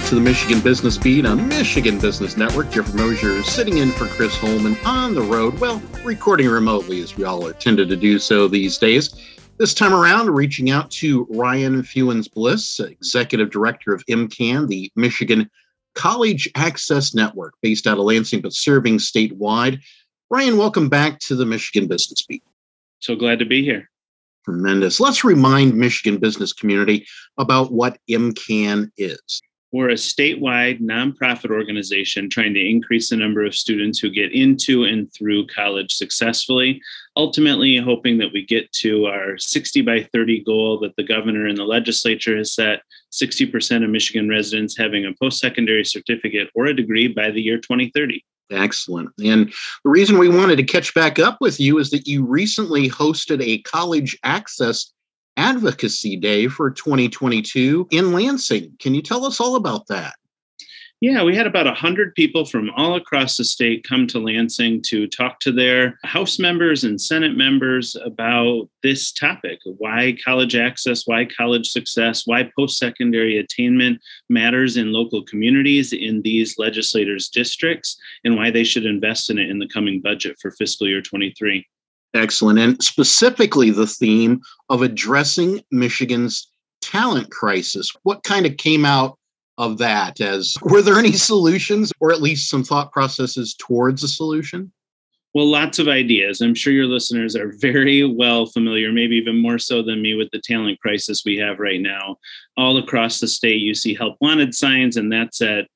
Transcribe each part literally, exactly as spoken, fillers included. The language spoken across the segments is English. back to the Michigan Business Beat on Michigan Business Network. Jeffrey Mosier sitting in for Chris Holman on the road, well, recording remotely as we all are tended to do so these days. This time around, reaching out to Ryan Fewins-Bliss, Executive Director of M C A N, the Michigan College Access Network, based out of Lansing, but serving statewide. Ryan, welcome back to the Michigan Business Beat. So glad to be here. Tremendous. Let's remind Michigan business community about what M C A N is. We're a statewide nonprofit organization trying to increase the number of students who get into and through college successfully, ultimately hoping that we get to our sixty by thirty goal that the governor and the legislature has set, sixty percent of Michigan residents having a post-secondary certificate or a degree by the year twenty thirty. Excellent. And the reason we wanted to catch back up with you is that you recently hosted a College Access Advocacy Day for twenty twenty-two in Lansing. Can you tell us all about that? Yeah, we had about one hundred people from all across the state come to Lansing to talk to their House members and Senate members about this topic, why college access, why college success, why post-secondary attainment matters in local communities in these legislators' districts, and why they should invest in it in the coming budget for fiscal year twenty-three. Excellent. And specifically the theme of addressing Michigan's talent crisis. What kind of came out of that? As were there any solutions, or at least some thought processes towards a solution? Well, lots of ideas. I'm sure your listeners are very well familiar, maybe even more so than me, with the talent crisis we have right now. All across the state, you see help wanted signs, and that's at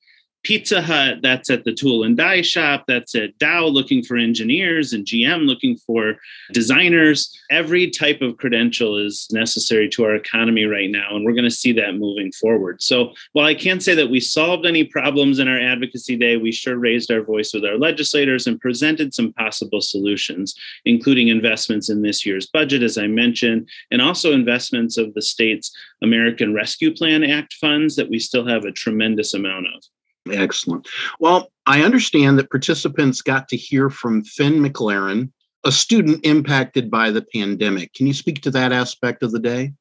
Pizza Hut, that's at the tool and die shop, that's at Dow looking for engineers and G M looking for designers. Every type of credential is necessary to our economy right now, and we're going to see that moving forward. So while I can't say that we solved any problems in our advocacy day, we sure raised our voice with our legislators and presented some possible solutions, including investments in this year's budget, as I mentioned, and also investments of the state's American Rescue Plan Act funds that we still have a tremendous amount of. Excellent. Well, I understand that participants got to hear from Finn McLaren, a student impacted by the pandemic. Can you speak to that aspect of the day?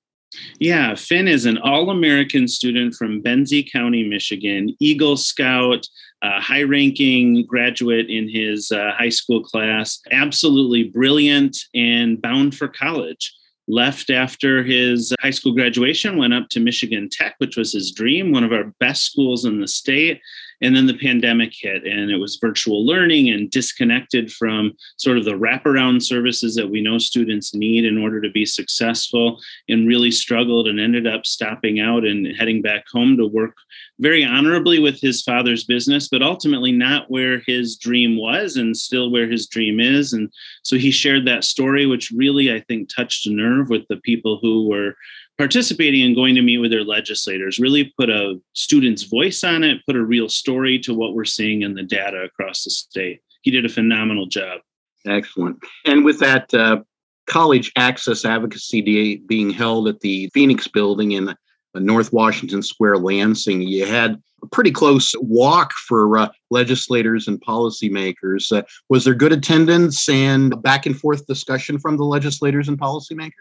Yeah, Finn is an all-American student from Benzie County, Michigan, Eagle Scout, a high-ranking graduate in his uh, high school class, absolutely brilliant and bound for college. Left after his high school graduation, went up to Michigan Tech, which was his dream, one of our best schools in the state. And then the pandemic hit, and it was virtual learning and disconnected from sort of the wraparound services that we know students need in order to be successful, and really struggled and ended up stopping out and heading back home to work very honorably with his father's business, but ultimately not where his dream was and still where his dream is. And so he shared that story, which really, I think, touched a nerve with the people who were participating and going to meet with their legislators, really put a student's voice on it, put a real story to what we're seeing in the data across the state. He did a phenomenal job. Excellent. And with that uh, College Access Advocacy Day being held at the Phoenix Building in North Washington Square, Lansing, you had a pretty close walk for uh, legislators and policymakers. Uh, was there good attendance and back and forth discussion from the legislators and policymakers?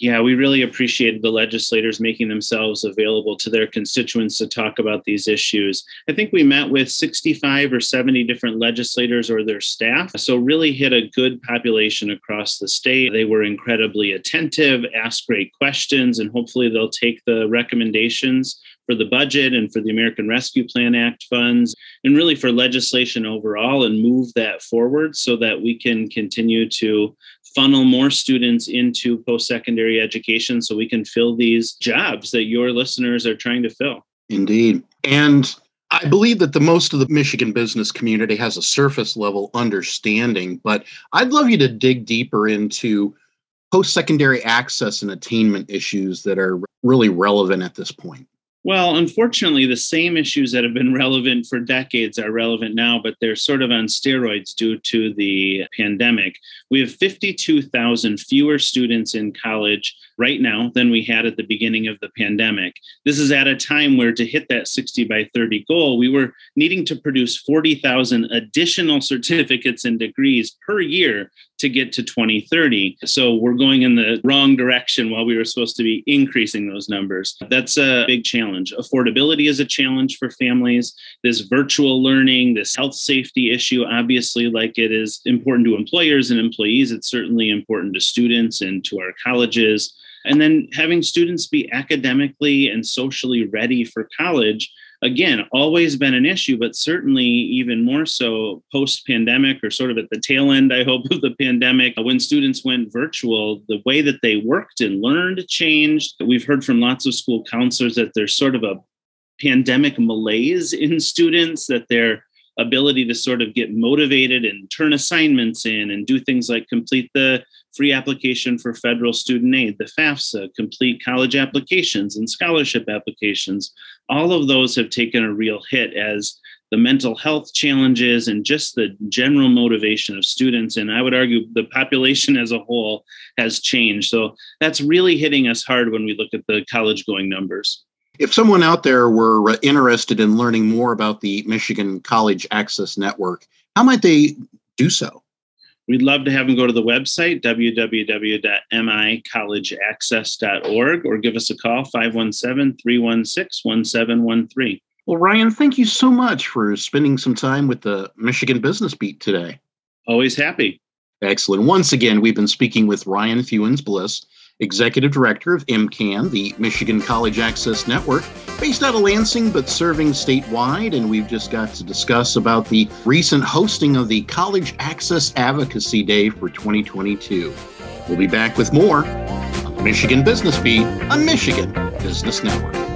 Yeah, we really appreciated the legislators making themselves available to their constituents to talk about these issues. I think we met with sixty-five or seventy different legislators or their staff, so really hit a good population across the state. They were incredibly attentive, asked great questions, and hopefully they'll take the recommendations for the budget and for the American Rescue Plan Act funds, and really for legislation overall, and move that forward so that we can continue to funnel more students into post-secondary education so we can fill these jobs that your listeners are trying to fill. Indeed. And I believe that the most of the Michigan business community has a surface level understanding, but I'd love you to dig deeper into post-secondary access and attainment issues that are really relevant at this point. Well, unfortunately, the same issues that have been relevant for decades are relevant now, but they're sort of on steroids due to the pandemic. We have fifty-two thousand fewer students in college right now than we had at the beginning of the pandemic. This is at a time where, to hit that sixty by thirty goal, we were needing to produce forty thousand additional certificates and degrees per year to get to twenty thirty. So we're going in the wrong direction while we were supposed to be increasing those numbers. That's a big challenge. challenge. Affordability is a challenge for families. This virtual learning, this health safety issue, obviously, like it is important to employers and employees, it's certainly important to students and to our colleges. And then having students be academically and socially ready for college, again, always been an issue, but certainly even more so post-pandemic, or sort of at the tail end, I hope, of the pandemic. When students went virtual, the way that they worked and learned changed. We've heard from lots of school counselors that there's sort of a pandemic malaise in students, that their ability to sort of get motivated and turn assignments in and do things like complete the free application for federal student aid, the FAFSA, complete college applications and scholarship applications. All of those have taken a real hit as the mental health challenges and just the general motivation of students. And I would argue the population as a whole has changed. So that's really hitting us hard when we look at the college going numbers. If someone out there were interested in learning more about the Michigan College Access Network, how might they do so? We'd love to have them go to the website, w w w dot m i college access dot org, or give us a call, five one seven, three one six, one seven one three. Well, Ryan, thank you so much for spending some time with the Michigan Business Beat today. Always happy. Excellent. Once again, we've been speaking with Ryan Fewins-Bliss, Executive Director of M C A N, the Michigan College Access Network, based out of Lansing, but serving statewide. And we've just got to discuss about the recent hosting of the College Access Advocacy Day for twenty twenty-two. We'll be back with more on the Michigan Business Beat on Michigan Business Network.